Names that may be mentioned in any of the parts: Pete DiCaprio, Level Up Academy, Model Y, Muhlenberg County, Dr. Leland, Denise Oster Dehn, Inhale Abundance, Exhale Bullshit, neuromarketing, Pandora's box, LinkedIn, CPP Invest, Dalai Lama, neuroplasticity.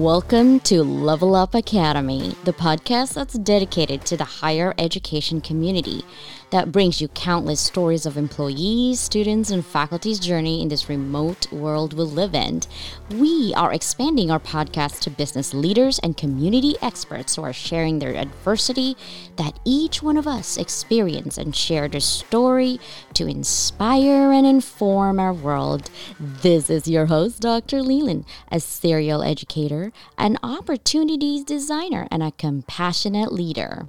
Welcome to Level Up Academy, the podcast that's dedicated to the higher education community that brings you countless stories of employees, students, and faculty's journey in this remote world we live in. We are expanding our podcast to business leaders and community experts who are sharing their adversity that each one of us experience and share their story to inspire and inform our world. This is your host, Dr. Leland, a serial educator, an opportunities designer, and a compassionate leader.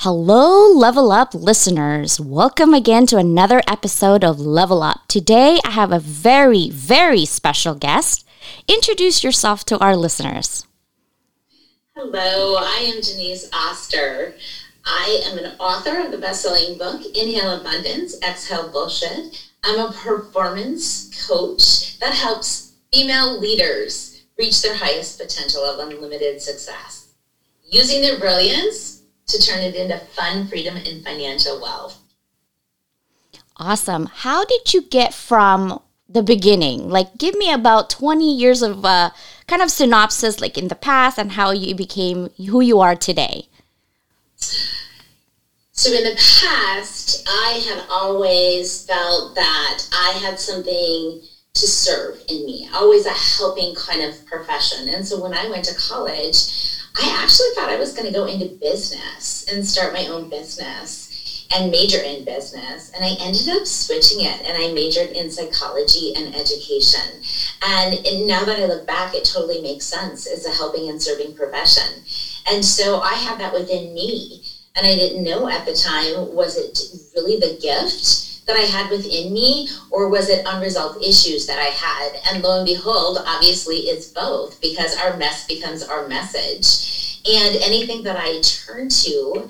Hello, Level Up listeners. Welcome again to another episode of Level Up. Today, I have a very, very special guest. Introduce yourself to our listeners. Hello, I am Denise Oster. I am an author of the best-selling book, Inhale Abundance, Exhale Bullshit. I'm a performance coach that helps female leaders reach their highest potential of unlimited success, using their brilliance to turn it into fun, freedom, and financial wealth. Awesome. How did you get from the beginning? Like, give me about 20 years of kind of synopsis, like in the past, and how you became who you are today. So in the past, I had always felt that I had something to serve in me, always a helping kind of profession. And so when I went to college, I actually thought I was going to go into business and start my own business and major in business. And I ended up switching it, and I majored in psychology and education. And now that I look back, it totally makes sense. It's a helping and serving profession. And so I had that within me. And I didn't know at the time, was it really the gift that I had within me, or was it unresolved issues that I had? And lo and behold, obviously it's both, because our mess becomes our message. And anything that I turn to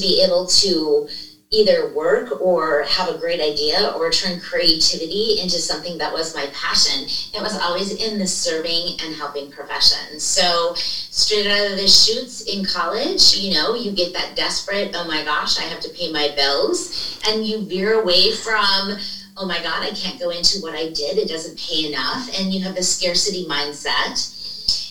be able to either work or have a great idea or turn creativity into something that was my passion, it was always in the serving and helping profession. So straight out of the chutes in college, you know, you get that desperate, oh my gosh, I have to pay my bills, and you veer away from, oh my God, I can't go into what I did, it doesn't pay enough, and you have the scarcity mindset.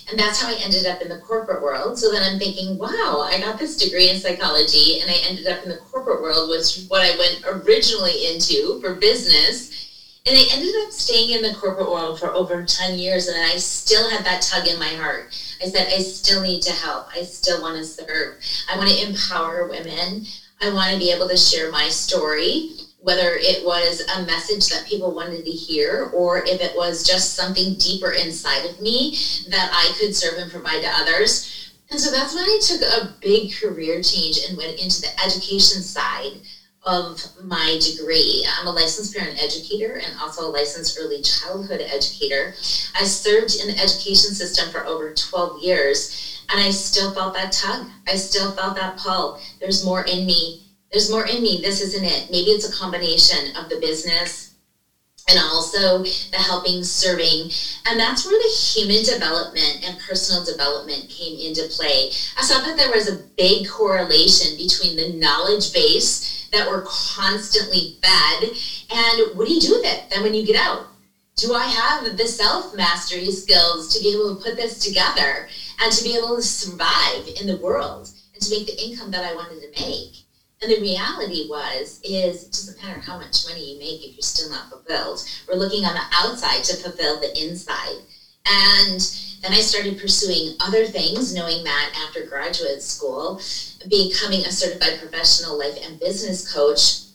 And that's how I ended up in the corporate world. So then I'm thinking, wow, I got this degree in psychology and I ended up in the corporate world, which is what I went originally into for business. And I ended up staying in the corporate world for over 10 years, and I still had that tug in my heart. I said, I still need to help. I still want to serve. I want to empower women. I want to be able to share my story, whether it was a message that people wanted to hear, or if it was just something deeper inside of me that I could serve and provide to others. And so that's when I took a big career change and went into the education side of my degree. I'm a licensed parent educator and also a licensed early childhood educator. I served in the education system for over 12 years, and I still felt that tug. I still felt that pull. There's more in me. There's more in me. This isn't it. Maybe it's a combination of the business and also the helping, serving. And that's where the human development and personal development came into play. I saw that there was a big correlation between the knowledge base that we're constantly fed and what do you do with it then when you get out? Do I have the self-mastery skills to be able to put this together and to be able to survive in the world and to make the income that I wanted to make? And the reality is it doesn't matter how much money you make if you're still not fulfilled. We're looking on the outside to fulfill the inside. And then I started pursuing other things, knowing that after graduate school, becoming a certified professional life and business coach,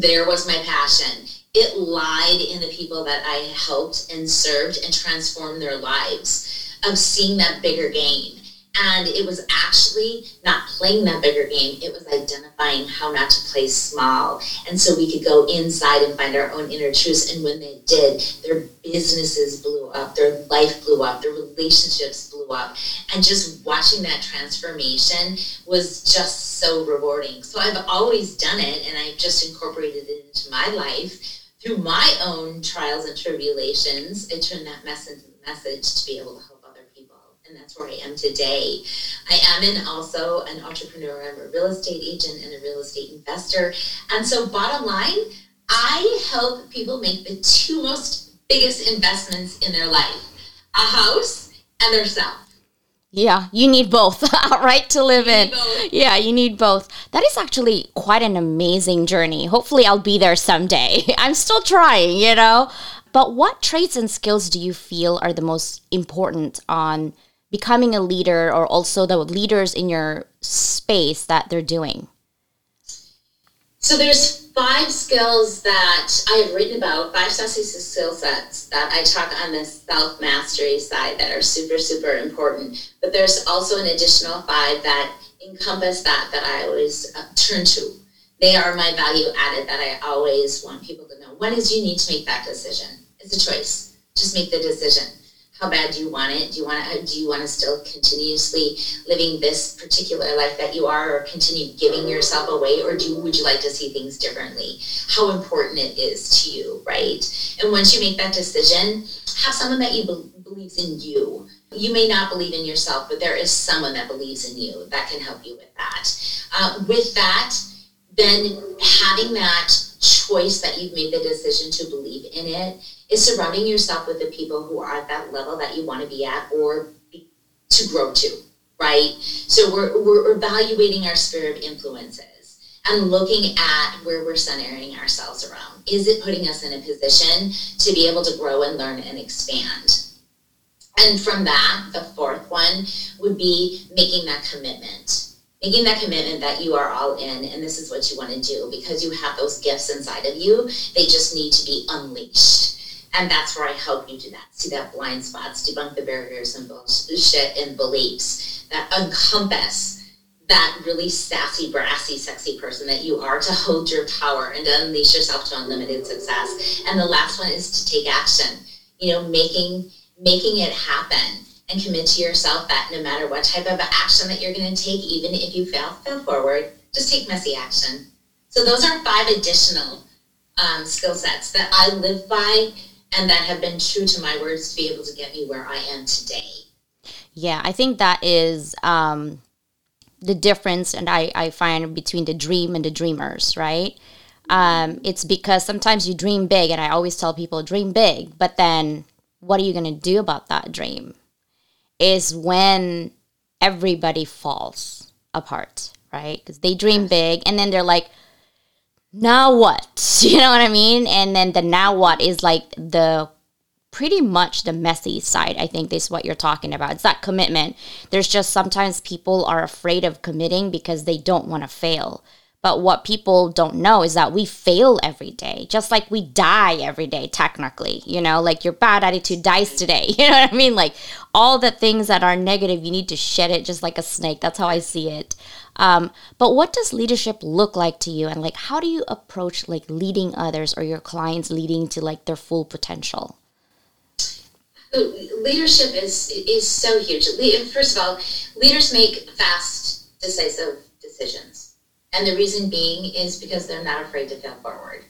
there was my passion. It lied in the people that I helped and served and transformed their lives of seeing that bigger gain. And it was actually not playing that bigger game. It was identifying how not to play small. And so we could go inside and find our own inner truths. And when they did, their businesses blew up, their life blew up, their relationships blew up. And just watching that transformation was just so rewarding. So I've always done it, and I've just incorporated it into my life. Through my own trials and tribulations, I turned that message into a message to be able to help others. and that's where I am today. I am also an entrepreneur. I'm a real estate agent and a real estate investor. And so bottom line, I help people make the two biggest investments in their life, a house and their self. Yeah, you need both, right, to live in. Yeah, you need both. That is actually quite an amazing journey. Hopefully, I'll be there someday. I'm still trying, you know. But what traits and skills do you feel are the most important on becoming a leader, or also the leaders in your space that they're doing? So there's 5 skills that I have written about, 5 sassy skill sets that I talk on the self-mastery side that are super, super important. But there's also an additional 5 that encompass that I always turn to. They are my value added that I always want people to know. What is you need to make that decision? It's a choice. Just make the decision. How bad do you want it? Do you want to still continuously living this particular life that you are, or continue giving yourself away, or would you like to see things differently? How important it is to you, right? And once you make that decision, have someone that you believes in you. You may not believe in yourself, but there is someone that believes in you that can help you with that. With that, then having that choice that you've made the decision to believe in it is surrounding yourself with the people who are at that level that you want to be at or to grow to, right? So we're evaluating our sphere of influences and looking at where we're centering ourselves around. Is it putting us in a position to be able to grow and learn and expand? And from that, the 4th one would be making that commitment that you are all in and this is what you want to do, because you have those gifts inside of you. They just need to be unleashed. And that's where I help you do that. See that blind spots, debunk the barriers and bullshit and beliefs that encompass that really sassy, brassy, sexy person that you are, to hold your power and to unleash yourself to unlimited success. And the last one is to take action, making it happen. And commit to yourself that no matter what type of action that you're going to take, even if you fail forward, just take messy action. So those are 5 additional skill sets that I live by and that have been true to my words to be able to get me where I am today. Yeah, I think that is the difference, and I find between the dream and the dreamers, right? It's because sometimes you dream big, and I always tell people dream big, but then what are you going to do about that dream? Is when everybody falls apart, right? Because they dream big and then they're like, now what? You know what I mean? And then the now what is like the pretty much the messy side, I think, is what you're talking about. It's that commitment. There's just sometimes people are afraid of committing because they don't want to fail. But what people don't know is that we fail every day, just like we die every day, technically, like your bad attitude dies today. You know what I mean? Like all the things that are negative, you need to shed it just like a snake. That's how I see it. But what does leadership look like to you? And like, how do you approach like leading others or your clients leading to like their full potential? Leadership is so huge. First of all, leaders make fast, decisive decisions. And the reason being is because they're not afraid to fail forward.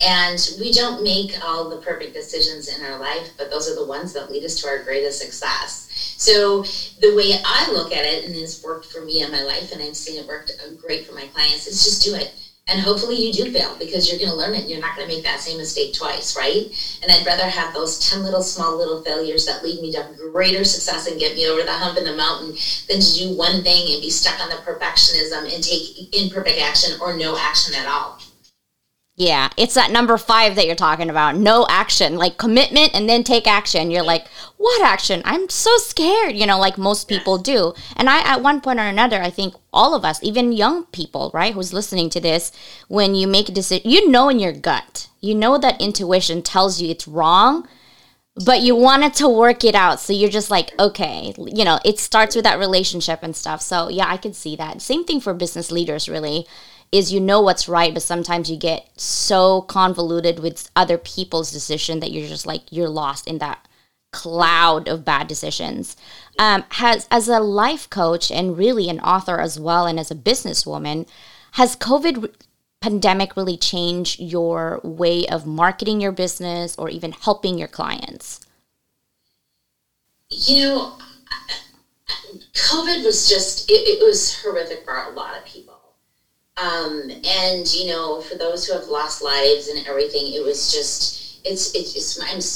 And we don't make all the perfect decisions in our life, but those are the ones that lead us to our greatest success. So the way I look at it, and it's worked for me in my life, and I've seen it work great for my clients, is just do it. And hopefully you do fail, because you're going to learn it and you're not going to make that same mistake twice, right? And I'd rather have those 10 small failures that lead me to greater success and get me over the hump in the mountain than to do one thing and be stuck on the perfectionism and take imperfect action or no action at all. Yeah, it's that number 5 that you're talking about. No action, like commitment and then take action. You're like, what action? I'm so scared, like most people do. And I, at one point or another, I think all of us, even young people, right, who's listening to this, when you make a decision, in your gut, that intuition tells you it's wrong, but you wanted to work it out. So you're just like, okay, it starts with that relationship and stuff. So yeah, I can see that. Same thing for business leaders, really. Is what's right, but sometimes you get so convoluted with other people's decision that you're just like, you're lost in that cloud of bad decisions. As a life coach and really an author as well, and as a businesswoman, has COVID pandemic really changed your way of marketing your business or even helping your clients? COVID was just, it was horrific for a lot of people. And, you know, for those who have lost lives and everything, it was just, I'm just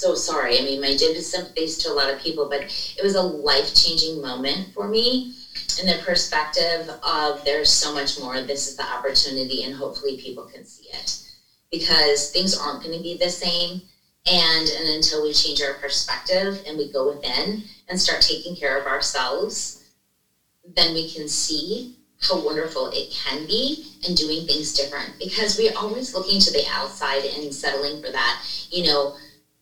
so sorry. I mean, my deepest sympathies to a lot of people, but it was a life-changing moment for me in the perspective of there's so much more. This is the opportunity, and hopefully people can see it, because things aren't going to be the same. And until we change our perspective and we go within and start taking care of ourselves, then we can see how wonderful it can be, and doing things different, because we're always looking to the outside and settling for that, you know,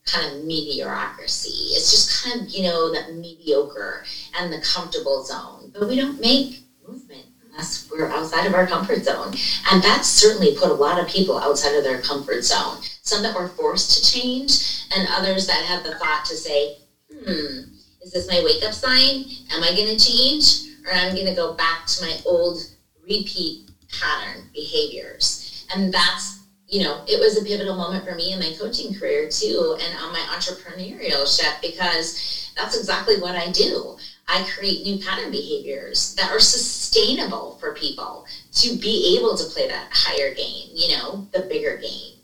kind of mediocrity. It's just kind of, you know, that mediocre and the comfortable zone. But we don't make movement unless we're outside of our comfort zone. And that's certainly put a lot of people outside of their comfort zone. Some that were forced to change, and others that had the thought to say, is this my wake-up sign? Am I going to change? Or I'm going to go back to my old repeat pattern behaviors. And that's, you know, it was a pivotal moment for me in my coaching career too, and on my entrepreneurship, because that's exactly what I do. I create new pattern behaviors that are sustainable for people to be able to play that higher game, you know, the bigger game.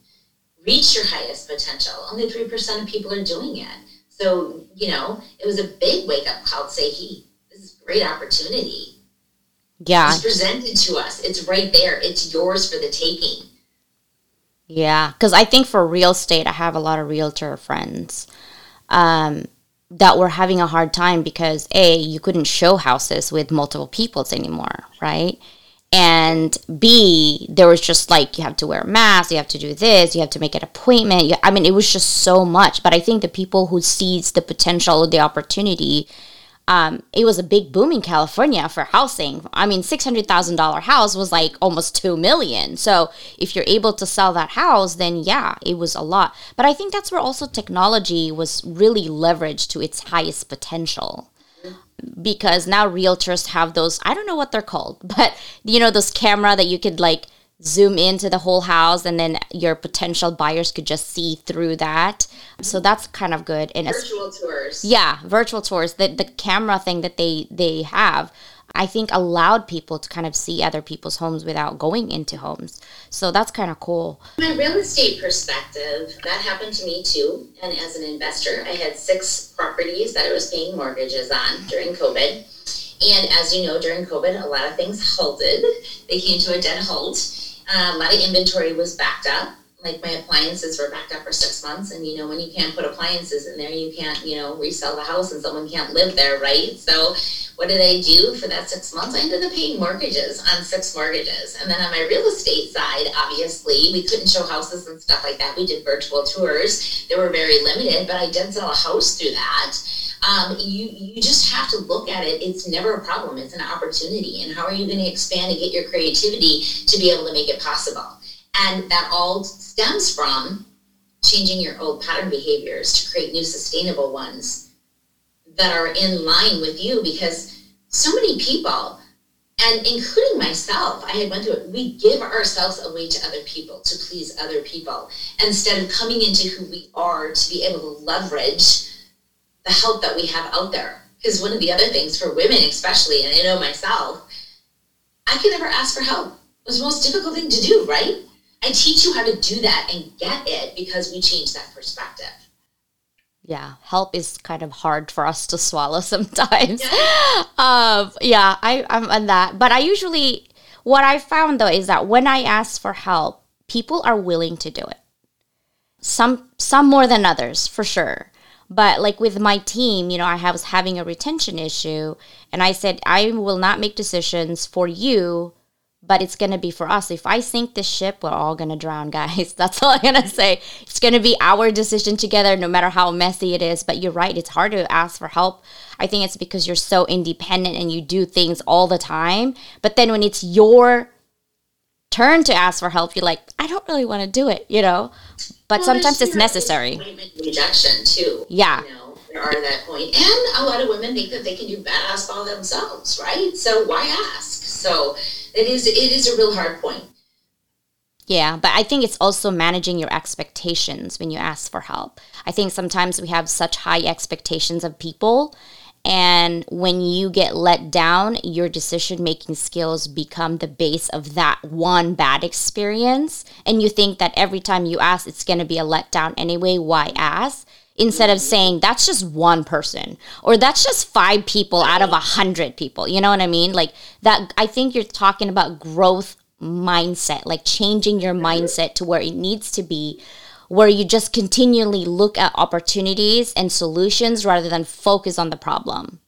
Reach your highest potential. Only 3% of people are doing it. So, you know, it was a big wake-up call to say, hey, great opportunity. Yeah. It's presented to us. It's right there. It's yours for the taking. Yeah. Because I think for real estate, I have a lot of realtor friends that were having a hard time because, A, you couldn't show houses with multiple people anymore, right? And B, there was just like, you have to wear a mask, you have to do this, you have to make an appointment. I mean, it was just so much. But I think the people who seized the potential, the opportunity, it was a big boom in California for housing. I mean, $600,000 house was like almost $2 million. So if you're able to sell that house, then yeah, it was a lot. But I think that's where also technology was really leveraged to its highest potential, because now realtors have those, I don't know what they're called, but you know, those camera that you could like zoom into the whole house, and then your potential buyers could just see through that. So that's kind of good. And virtual tours. Yeah, virtual tours. The camera thing that they have, I think, allowed people to kind of see other people's homes without going into homes. So that's kind of cool. From a real estate perspective, that happened to me too. And as an investor, I had 6 properties that I was paying mortgages on during COVID. And as you know, during COVID, a lot of things halted. They came to a dead halt. A lot of inventory was backed up. Like my appliances were backed up for 6 months. And, you know, when you can't put appliances in there, you can't, you know, resell the house, and someone can't live there, right? So what did I do for that 6 months? I ended up paying mortgages on 6 mortgages. And then on my real estate side, obviously, we couldn't show houses and stuff like that. We did virtual tours. They were very limited, but I did sell a house through that. You just have to look at it. It's never a problem. It's an opportunity. And how are you going to expand and get your creativity to be able to make it possible? And that all stems from changing your old pattern behaviors to create new sustainable ones that are in line with you, because so many people, and including myself, I had went through it, we give ourselves away to other people, to please other people, instead of coming into who we are to be able to leverage the help that we have out there. Because one of the other things for women especially, and I know myself, I could never ask for help. It was the most difficult thing to do, right? I teach you how to do that and get it, because we change that perspective. Yeah, help is kind of hard for us to swallow sometimes. Yeah, I'm on that. But I usually, what I found though is that when I ask for help, people are willing to do it. Some more than others, for sure. But like with my team, you know, I was having a retention issue, and I said, I will not make decisions for you, but it's going to be for us. If I sink this ship, we're all going to drown, guys. That's all I'm going to say. It's going to be our decision together, no matter how messy it is. But you're right. It's hard to ask for help. I think it's because you're so independent and you do things all the time. But then when it's your turn to ask for help, you're like, I don't really want to do it, you know. But well, sometimes it's necessary. Rejection too. Yeah. You know, there are that point. And a lot of women think that they can do badass all themselves, right? So why ask? So it is a real hard point. Yeah, but I think it's also managing your expectations when you ask for help. I think sometimes we have such high expectations of people, And when you get let down, your decision-making skills become the base of that one bad experience. And you think that every time you ask, it's going to be a letdown anyway. Why ask? Instead of saying, that's just one person, or that's just 5 people out of 100 people. You know what I mean? Like that, I think you're talking about growth mindset, like changing your mindset to where it needs to be, where you just continually look at opportunities and solutions rather than focus on the problem.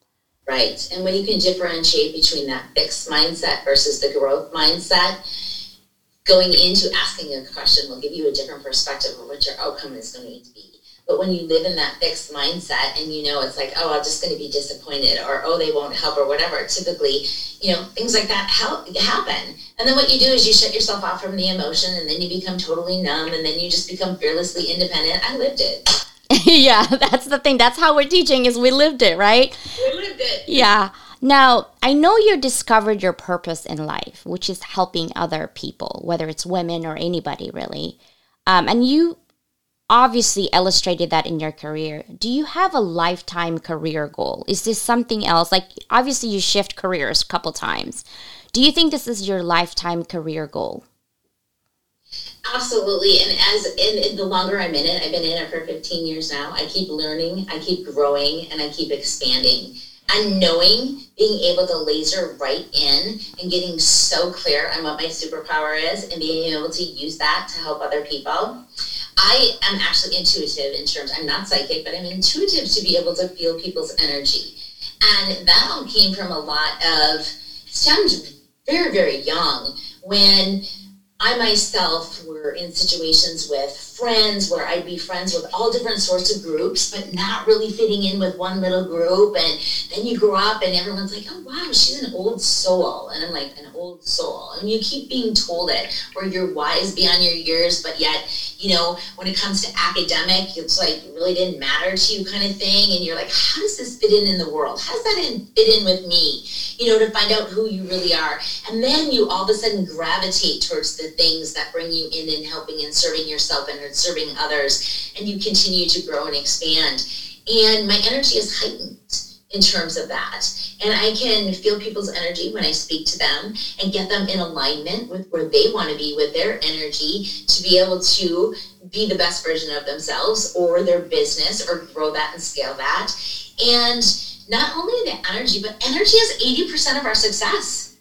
Right. And when you can differentiate between that fixed mindset versus the growth mindset, going into asking a question will give you a different perspective of what your outcome is going to need to be. But when you live in that fixed mindset and you know it's like, oh, I'm just going to be disappointed, or, oh, they won't help, or whatever, typically, you know, things like that happen. And then what you do is you shut yourself off from the emotion, and then you become totally numb, and then you just become fearlessly independent. I lived it. Yeah, that's the thing. That's how we're teaching, is we lived it, right? We lived it. Yeah. Now, I know you discovered your purpose in life, which is helping other people, whether it's women or anybody really. And you obviously illustrated that in your career. Do you have a lifetime career goal? Is this something else? Like, obviously you shift careers a couple times. Do you think this is your lifetime career goal? Absolutely. And the longer I'm in it, I've been in it for 15 years now, I keep learning, I keep growing, and I keep expanding. And knowing, being able to laser right in and getting so clear on what my superpower is and being able to use that to help other people. I am actually intuitive in terms, I'm not psychic, but I'm intuitive to be able to feel people's energy. And that all came from a lot of, sounds very, very young, when I myself were in situations with friends where I'd be friends with all different sorts of groups, but not really fitting in with one little group. And then you grow up and everyone's like, oh, wow, she's an old soul. And I'm like, an old soul. And you keep being told it, or you're wise beyond your years, but yet, you know, when it comes to academic, it's like it really didn't matter to you kind of thing. And you're like, how does this fit in the world? How does that fit in with me? You know, to find out who you really are. And then you all of a sudden gravitate towards the things that bring you in and helping and serving yourself and serving others, and you continue to grow and expand. And my energy is heightened in terms of that. And I can feel people's energy when I speak to them and get them in alignment with where they want to be with their energy to be able to be the best version of themselves or their business, or grow that and scale that. And not only the energy, but energy is 80% of our success.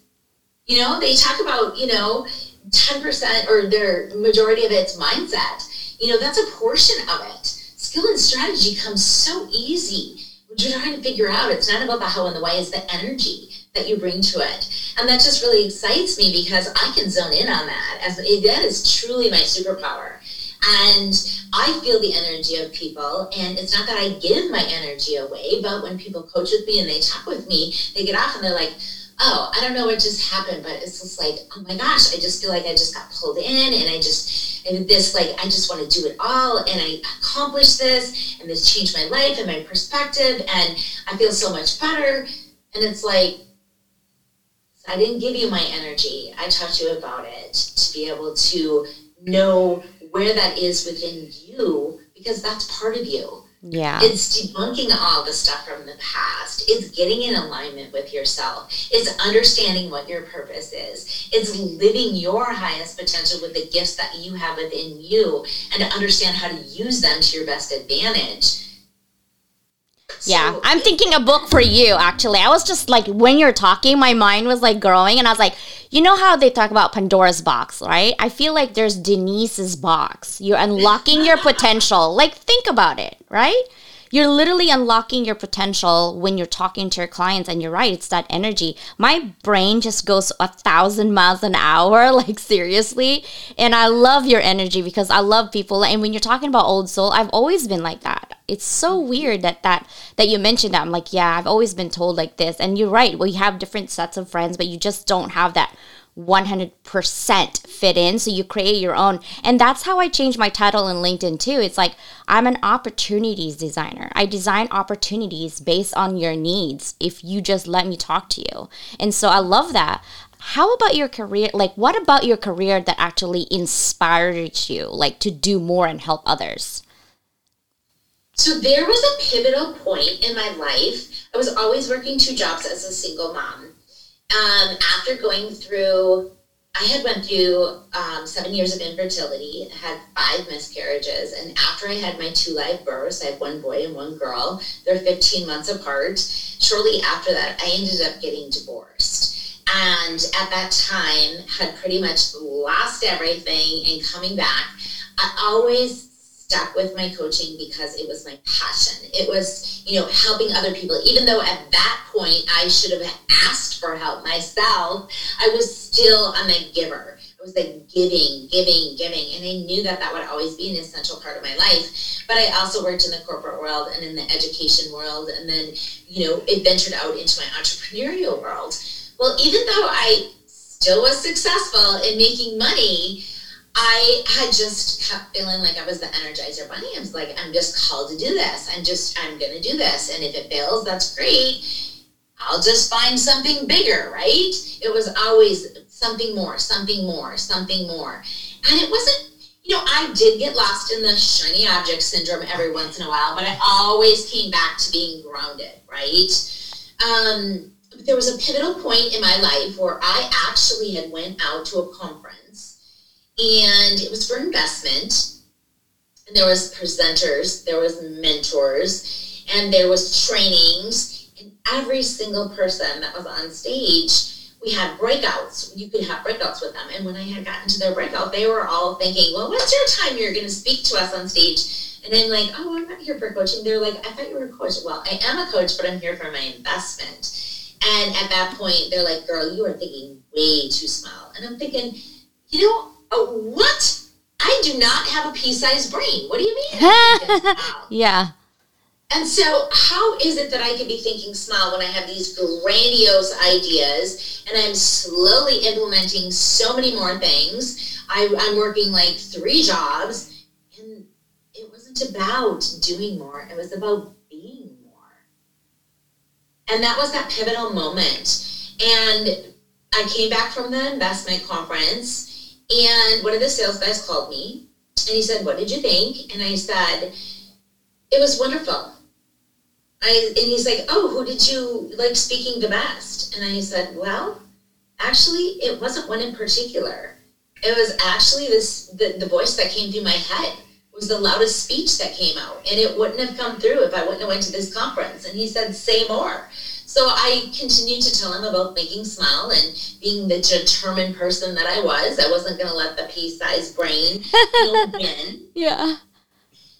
You know, they talk about, you know, 10% or their majority of it's mindset. You know, that's a portion of it. Skill and strategy comes so easy. What you're trying to figure out, it's not about the how and the why, it's the energy that you bring to it. And that just really excites me, because I can zone in on that. That is truly my superpower. And I feel the energy of people, and it's not that I give my energy away, but when people coach with me and they talk with me, they get off and they're like, oh, I don't know what just happened, but it's just like, oh my gosh, I just feel like I just got pulled in, and I just want to do it all, and I accomplished this, and this changed my life and my perspective, and I feel so much better. And it's like, I didn't give you my energy. I taught you about it, to be able to know where that is within you, because that's part of you. Yeah. It's debunking all the stuff from the past. It's getting in alignment with yourself. It's understanding what your purpose is. It's living your highest potential with the gifts that you have within you, and to understand how to use them to your best advantage. Yeah, so, I'm thinking a book for you, actually. I was just like, when you're talking, my mind was like growing, and I was like, you know how they talk about Pandora's box, right? I feel like there's Denise's box. You're unlocking your potential. Like, think about it, right? You're literally unlocking your potential when you're talking to your clients, and you're right, it's that energy. My brain just goes 1,000 miles an hour, like seriously, and I love your energy because I love people. And when you're talking about old soul, I've always been like that. It's so weird that you mentioned that. I'm like, yeah, I've always been told like this, and you're right. We have different sets of friends, but you just don't have that 100% fit in, so you create your own. And that's how I changed my title in LinkedIn too. It's like, I'm an opportunities designer. I design opportunities based on your needs, if you just let me talk to you. And so I love that. How about your career? Like, what about your career that actually inspired you, like, to do more and help others? So there was a pivotal point in my life. I was always working two jobs as a single mom. After going through, I had went through 7 years of infertility, had 5 miscarriages, and after I had my 2 live births, I had one boy and one girl, they're 15 months apart, shortly after that, I ended up getting divorced. And at that time, had pretty much lost everything and coming back, I always stuck with my coaching because it was my passion. It was, you know, helping other people. Even though at that point I should have asked for help myself, I was still, I'm a giver. I was like giving. And I knew that that would always be an essential part of my life. But I also worked in the corporate world and in the education world. And then, you know, it ventured out into my entrepreneurial world. Well, even though I still was successful in making money, I had just kept feeling like I was the Energizer Bunny. I was like, I'm just called to do this. I'm going to do this. And if it fails, that's great. I'll just find something bigger, right? It was always something more. And it wasn't, you know, I did get lost in the shiny object syndrome every once in a while, but I always came back to being grounded, right? There was a pivotal point in my life where I actually had went out to a conference, and it was for investment, and there was presenters, there was mentors, and there was trainings, and every single person that was on stage, we had breakouts. You could have breakouts with them, and when I had gotten to their breakout, they were all thinking, well, when's your time you're going to speak to us on stage? And I'm like, oh, I'm not here for coaching. They're like, I thought you were a coach. Well, I am a coach, but I'm here for my investment. And at that point, they're like, girl, you are thinking way too small. And I'm thinking, you know, what? I do not have a pea-sized brain. What do you mean? Yeah. And so how is it that I can be thinking small when I have these grandiose ideas and I'm slowly implementing so many more things? I'm working like 3 jobs, and it wasn't about doing more. It was about being. And that was that pivotal moment. And I came back from the investment conference, and one of the sales guys called me, and he said, what did you think? And I said, it was wonderful. And he's like, oh, who did you like speaking the best? And I said, well, actually, it wasn't one in particular. It was actually the voice that came through my head. It was the loudest speech that came out, and it wouldn't have come through if I wouldn't have went to this conference. And he said, say more. So I continued to tell him about making smile and being the determined person that I was. I wasn't going to let the pea-sized brain win. Yeah.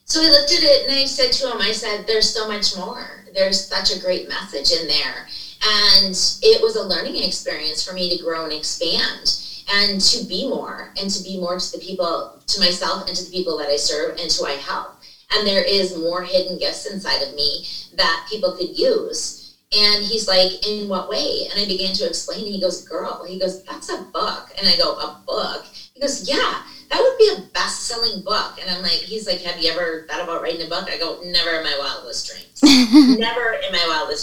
So I looked at it, and I said to him, I said, there's so much more. There's such a great message in there. And it was a learning experience for me to grow and expand. And to be more, to the people, to myself and to the people that I serve and to I help. And there is more hidden gifts inside of me that people could use. And he's like, in what way? And I began to explain, and he goes, girl, he goes, that's a book. And I go, a book? He goes, yeah, that would be a best-selling book. And I'm like, he's like, have you ever thought about writing a book? I go, never in my wildest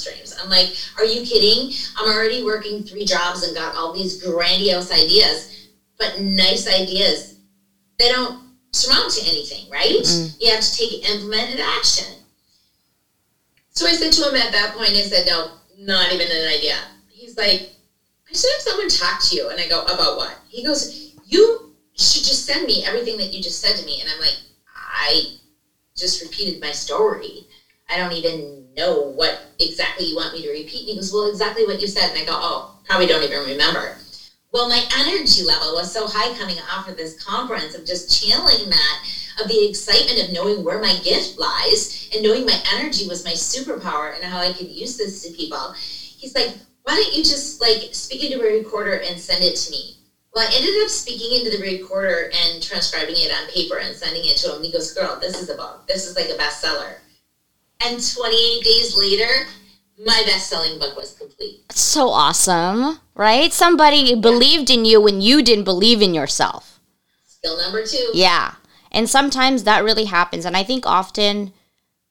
dreams. I'm like, are you kidding? I'm already working 3 jobs and got all these grandiose ideas, but nice ideas, they don't surmount to anything, right? Mm-hmm. You have to take implemented action. So I said to him at that point, I said, no, not even an idea. He's like, I should have someone talk to you. And I go, about what? He goes, you should just send me everything that you just said to me. And I'm like, I just repeated my story. I don't even know what exactly you want me to repeat. And he goes, well, exactly what you said. And I go, oh, probably don't even remember. Well, my energy level was so high coming off of this conference of just channeling that, of the excitement of knowing where my gift lies and knowing my energy was my superpower and how I could use this to people. He's like, why don't you just like speak into a recorder and send it to me? Well, I ended up speaking into the recorder and transcribing it on paper and sending it to him. And he goes, girl, this is a book. This is like a bestseller. And 28 days later, my best-selling book was complete. That's so awesome, right? Somebody believed in you when you didn't believe in yourself. Skill number 2. Yeah. And sometimes that really happens. And I think often,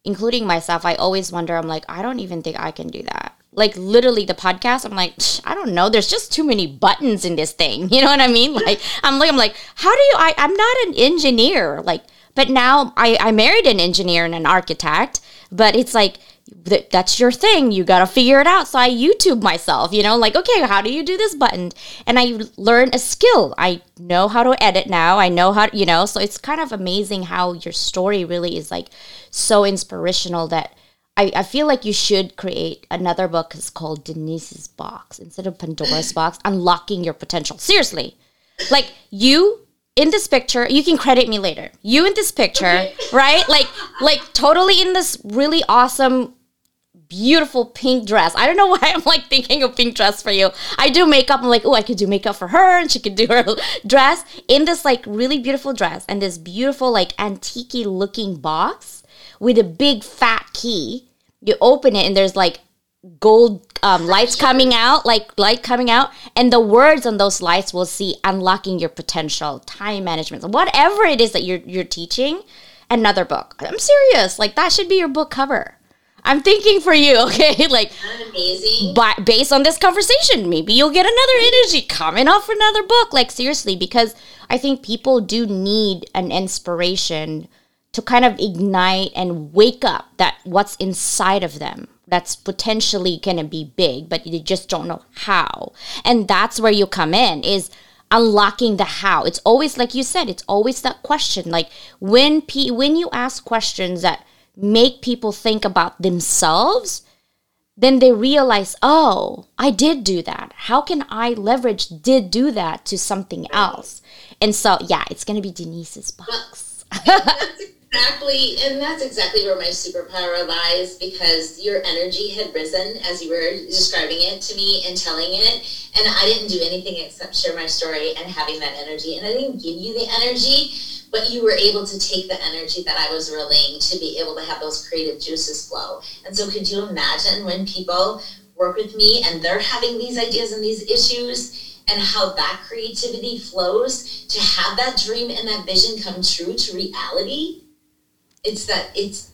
including myself, I always wonder, I'm like, I don't even think I can do that. Like literally the podcast, I'm like, I don't know. There's just too many buttons in this thing. You know what I mean? Like, I'm like, how do you, I'm not an engineer. Like, but now I married an engineer and an architect. But it's like, that's your thing. You got to figure it out. So I YouTube myself, like, okay, how do you do this button? And I learned a skill. I know how to edit now. I know how, so it's kind of amazing how your story really is like so inspirational that I feel like you should create another book. It's called Denise's Box instead of Pandora's Box, Unlocking Your Potential. Seriously, like you in this picture, you can credit me later. You in this picture, okay. Right? Like totally in this really awesome, beautiful pink dress. I don't know why I'm like thinking of pink dress for you. I do makeup. I'm like, oh, I could do makeup for her and she could do her dress in this like really beautiful dress and this beautiful like antique-y looking box with a big fat key. You open it and there's like gold lights coming out, and the words on those lights will see unlocking your potential, time management, whatever it is that you're teaching. Another book. I'm serious. Like that should be your book cover. I'm thinking for you, okay? Like, amazing. But based on this conversation, maybe you'll get another energy coming off another book. Like seriously, because I think people do need an inspiration to kind of ignite and wake up that what's inside of them. That's potentially going to be big, but you just don't know how. And that's where you come in, is unlocking the how. It's always, like you said, it's always that question. Like when you ask questions that make people think about themselves, then they realize, oh, I did do that. How can I leverage did do that to something else? And so, yeah, it's going to be Denise's box. Exactly, and that's exactly where my superpower lies, because your energy had risen as you were describing it to me and telling it, and I didn't do anything except share my story and having that energy, and I didn't give you the energy, but you were able to take the energy that I was relaying to be able to have those creative juices flow. And so could you imagine when people work with me and they're having these ideas and these issues, and how that creativity flows to have that dream and that vision come true to reality? It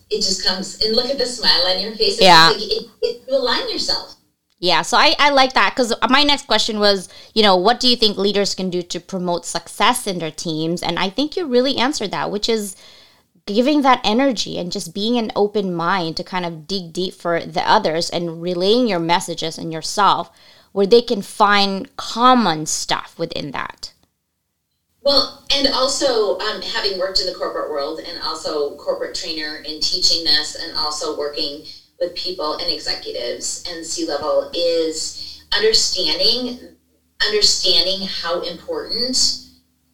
just comes, and look at the smile on your face. You align yourself. Yeah. So I like that, because my next question was, what do you think leaders can do to promote success in their teams? And I think you really answered that, which is giving that energy and just being an open mind to kind of dig deep for the others and relaying your messages and yourself where they can find common stuff within that. Well, and also having worked in the corporate world and also corporate trainer and teaching this and also working with people and executives and C-level is understanding how important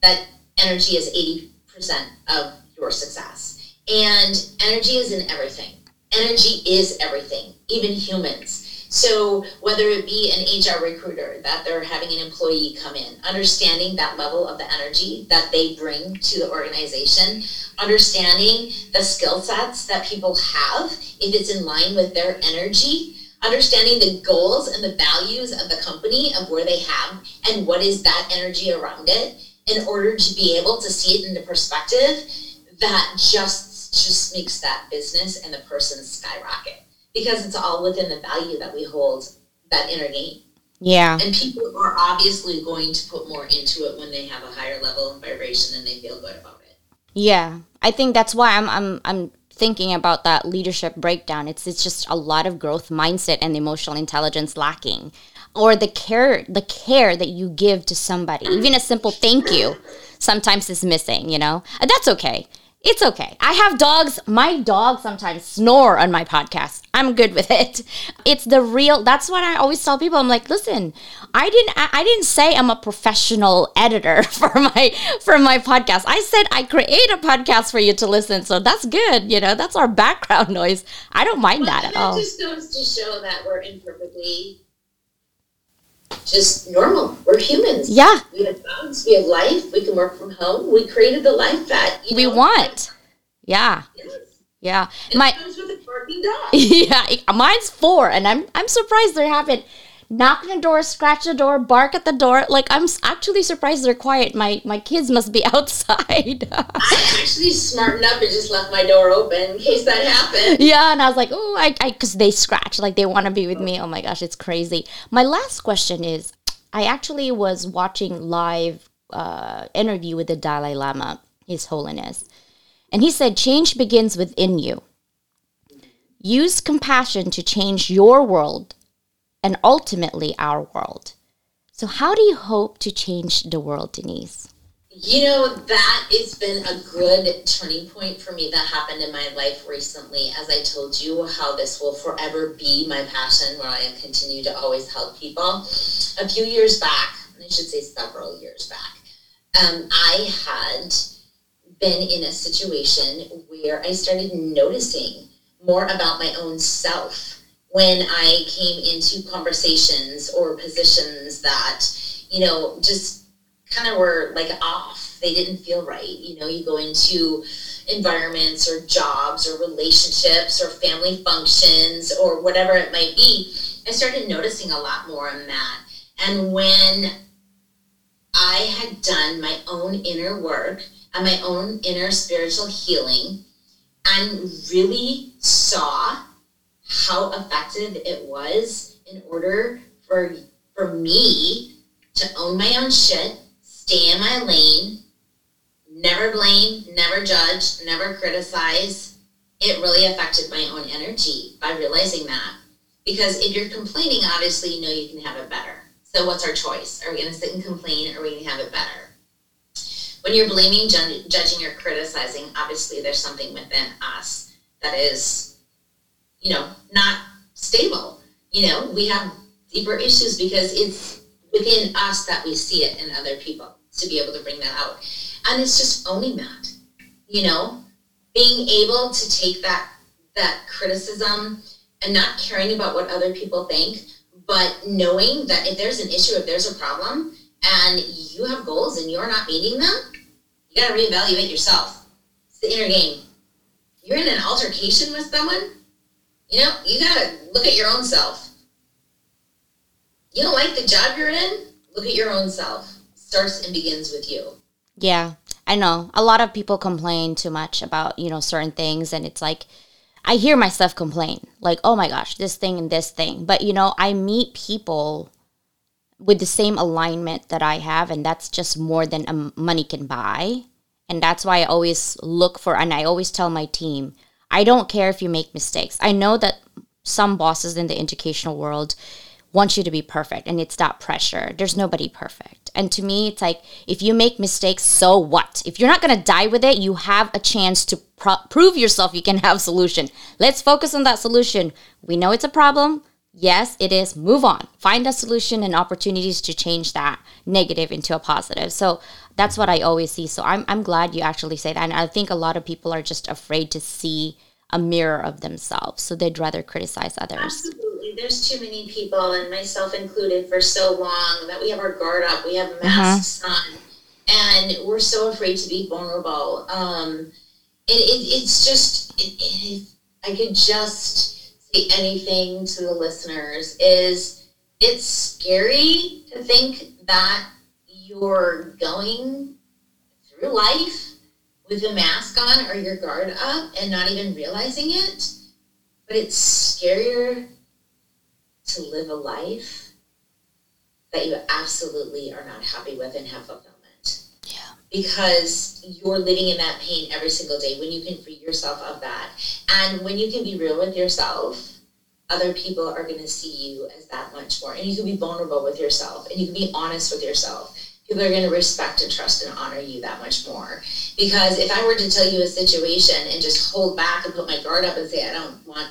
that energy is. 80% of your success. And energy is in everything. Energy is everything, even humans. So whether it be an HR recruiter, that they're having an employee come in, understanding that level of the energy that they bring to the organization, understanding the skill sets that people have, if it's in line with their energy, understanding the goals and the values of the company of where they have and what is that energy around it in order to be able to see it into perspective, that just makes that business and the person skyrocket. Because it's all within the value that we hold, that inner game. Yeah. And people are obviously going to put more into it when they have a higher level of vibration and they feel good about it. Yeah. I think that's why I'm thinking about that leadership breakdown. It's just a lot of growth mindset and emotional intelligence lacking. Or the care that you give to somebody. Even a simple thank you sometimes is missing, That's okay. It's okay. I have dogs. My dogs sometimes snore on my podcast. I'm good with it. It's the real. That's what I always tell people. I'm like, listen, I didn't say I'm a professional editor for my podcast. I said I create a podcast for you to listen. So that's good. That's our background noise. I don't mind that at all. It just goes to show that we're imperfectly just normal. We're humans. Yeah. We have dogs. We have life. We can work from home. We created the life that we want. Yeah. Yes. Yeah. And it comes with a barking dog. Yeah. Mine's 4, and I'm surprised they haven't knocked on the door, scratched the door, bark at the door. Like, I'm actually surprised they're quiet. My kids must be outside. I actually smartened up and just left my door open in case that happened. Yeah, and I was like, oh, because they scratch. Like, they want to be with me. Oh, my gosh, it's crazy. My last question is, I actually was watching live interview with the Dalai Lama, His Holiness, and he said, change begins within you. Use compassion to change your world and ultimately our world. So how do you hope to change the world, Denise? You know, that has been a good turning point for me that happened in my life recently. As I told you, how this will forever be my passion, where I continue to always help people. A few years back, I should say several years back, I had been in a situation where I started noticing more about my own self when I came into conversations or positions that, you know, just kind of were like off. They didn't feel right. You know, you go into environments or jobs or relationships or family functions or whatever it might be. I started noticing a lot more on that. And when I had done my own inner work and my own inner spiritual healing and really saw how effective it was in order for me to own my own shit, stay in my lane, never blame, never judge, never criticize. It really affected my own energy by realizing that. Because if you're complaining, obviously you know you can have it better. So what's our choice? Are we going to sit and complain, or are we going to have it better? When you're blaming, judging, or criticizing, obviously there's something within us that is, you know, not stable. You know, we have deeper issues because it's within us that we see it in other people, to be able to bring that out. And it's just owning that, you know, being able to take that criticism and not caring about what other people think, but knowing that if there's an issue, if there's a problem, and you have goals and you're not meeting them, you got to reevaluate yourself. It's the inner game. You're in an altercation with someone, you know, you got to look at your own self. You don't like the job you're in? Look at your own self. Starts and begins with you. Yeah, I know. A lot of people complain too much about, you know, certain things. And it's like, I hear myself complain. Like, oh my gosh, this thing and this thing. But, you know, I meet people with the same alignment that I have. And that's just more than money can buy. And that's why I always look for, and I always tell my team, I don't care if you make mistakes. I know that some bosses in the educational world want you to be perfect, and it's that pressure. There's nobody perfect. And to me, it's like, if you make mistakes, so what? If you're not going to die with it, you have a chance to prove yourself you can have a solution. Let's focus on that solution. We know it's a problem. Yes, it is. Move on. Find a solution and opportunities to change that negative into a positive. So that's what I always see. So I'm glad you actually say that. And I think a lot of people are just afraid to see a mirror of themselves. So they'd rather criticize others. Absolutely. There's too many people, and myself included, for so long that we have our guard up, we have masks on, and we're so afraid to be vulnerable. It's just, if I could just say anything to the listeners, is it's scary to think that you're going through life with a mask on or your guard up and not even realizing it, but it's scarier to live a life that you absolutely are not happy with and have fulfillment. Yeah. Because you're living in that pain every single day. When you can free yourself of that, and when you can be real with yourself, other people are going to see you as that much more. And you can be vulnerable with yourself, and you can be honest with yourself. People are going to respect and trust and honor you that much more. Because if I were to tell you a situation and just hold back and put my guard up and say, I don't want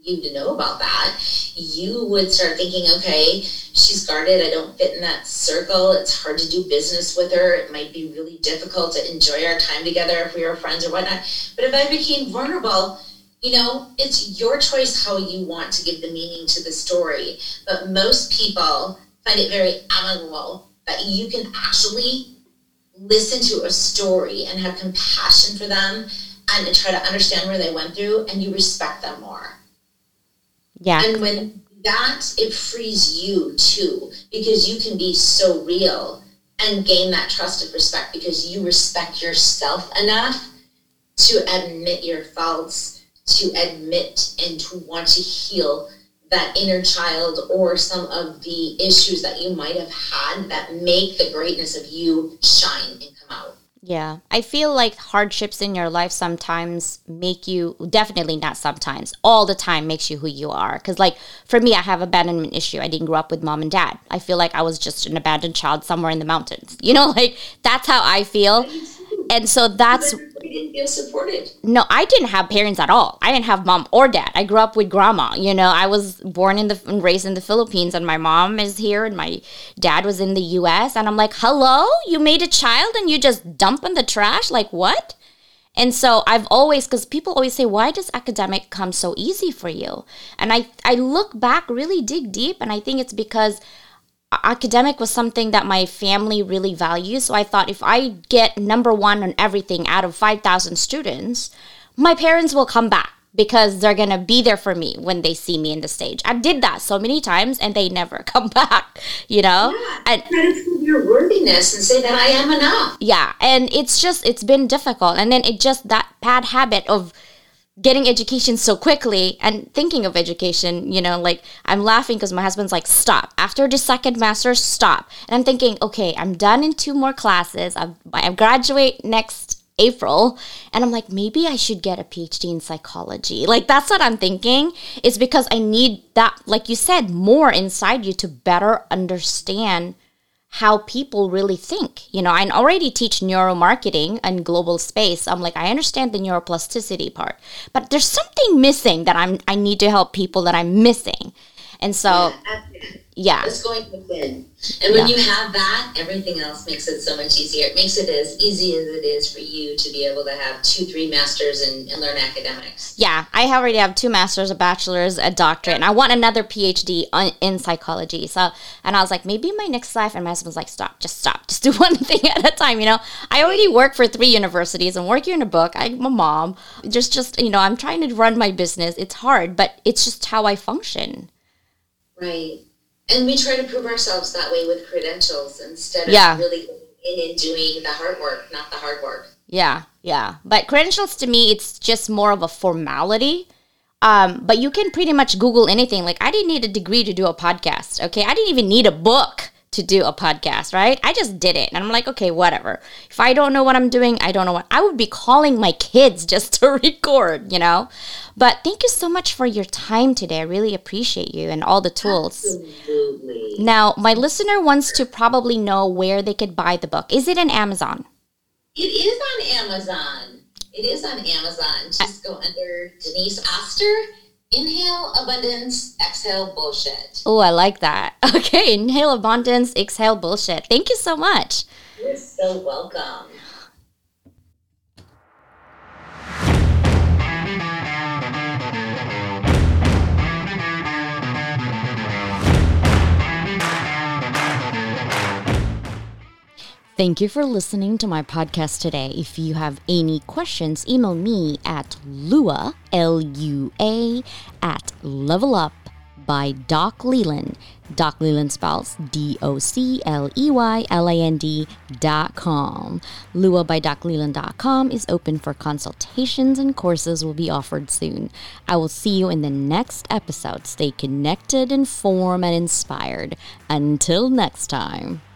you to know about that, you would start thinking, okay, she's guarded, I don't fit in that circle, it's hard to do business with her, it might be really difficult to enjoy our time together if we were friends or whatnot. But if I became vulnerable, you know, it's your choice how you want to give the meaning to the story. But most people find it very admirable that you can actually listen to a story and have compassion for them and try to understand where they went through, and you respect them more. Yeah. And when that, it frees you too, because you can be so real and gain that trust and respect because you respect yourself enough to admit your faults, to admit and to want to heal that inner child or some of the issues that you might have had that make the greatness of you shine and come out. Yeah. I feel like hardships in your life sometimes make you, definitely not sometimes, all the time makes you who you are. Because like for me, I have abandonment issue. I didn't grow up with mom and dad. I feel like I was just an abandoned child somewhere in the mountains. You know, like that's how I feel. And so that's... You didn't get supported. No, I didn't have parents at all. I didn't have mom or dad. I grew up with grandma. You know, I was born and raised in the Philippines, and my mom is here and my dad was in the U.S. And I'm like, hello, you made a child and you just dump in the trash? Like what? And so I've always, because people always say, why does academic come so easy for you? And I look back, really dig deep, and I think it's because academic was something that my family really values. So I thought if I get number one on everything out of 5,000 students, my parents will come back because they're going to be there for me when they see me in the stage. I did that so many times and they never come back, you know? Yeah, and prove your worthiness and say that I am enough. Yeah. And it's just, it's been difficult. And then it just, that bad habit of getting education so quickly and thinking of education, you know, like I'm laughing because my husband's like, stop. After the second master's, stop. And I'm thinking, okay, I'm done in 2 more classes. I graduate next April. And I'm like, maybe I should get a PhD in psychology. Like, that's what I'm thinking. It's because I need that, like you said, more inside you to better understand how people really think. You know, I already teach neuromarketing and global space. I'm like, I understand the neuroplasticity part, but there's something missing that I need to help people that I'm missing. And so, yeah. It's going within. And when you have that, everything else makes it so much easier. It makes it as easy as it is for you to be able to have 2, 3 masters and learn academics. Yeah, I already have 2 masters, a bachelor's, a doctorate, and I want another PhD in psychology. So, and I was like, maybe my next life, and my husband's like, stop. Just do one thing at a time, you know. I already work for 3 universities and work here in a book. I'm a mom. Just, you know, I'm trying to run my business. It's hard, but it's just how I function. Right. And we try to prove ourselves that way with credentials instead of really going in and doing the hard work, not the hard work. Yeah. But credentials to me, it's just more of a formality. But you can pretty much Google anything. Like I didn't need a degree to do a podcast. Okay. I didn't even need a book to do a podcast, right? I just did it. And I'm like, okay, whatever. If I don't know what I'm doing, I don't know what I would be calling my kids just to record, you know? But thank you so much for your time today. I really appreciate you and all the tools. Absolutely. Now, my listener wants to probably know where they could buy the book. Is it on Amazon? It is on Amazon. Just go under Denise Oster. Inhale Abundance, Exhale Bullshit. Oh, I like that. Okay, Inhale Abundance, Exhale Bullshit. Thank you so much. You're so welcome. Thank you for listening to my podcast today. If you have any questions, email me at Lua, Lua, at Level Up by Doc Leland. Doc Leland spells DocLeyland.com. Lua by DocLeland.com is open for consultations and courses will be offered soon. I will see you in the next episode. Stay connected, informed, and inspired. Until next time.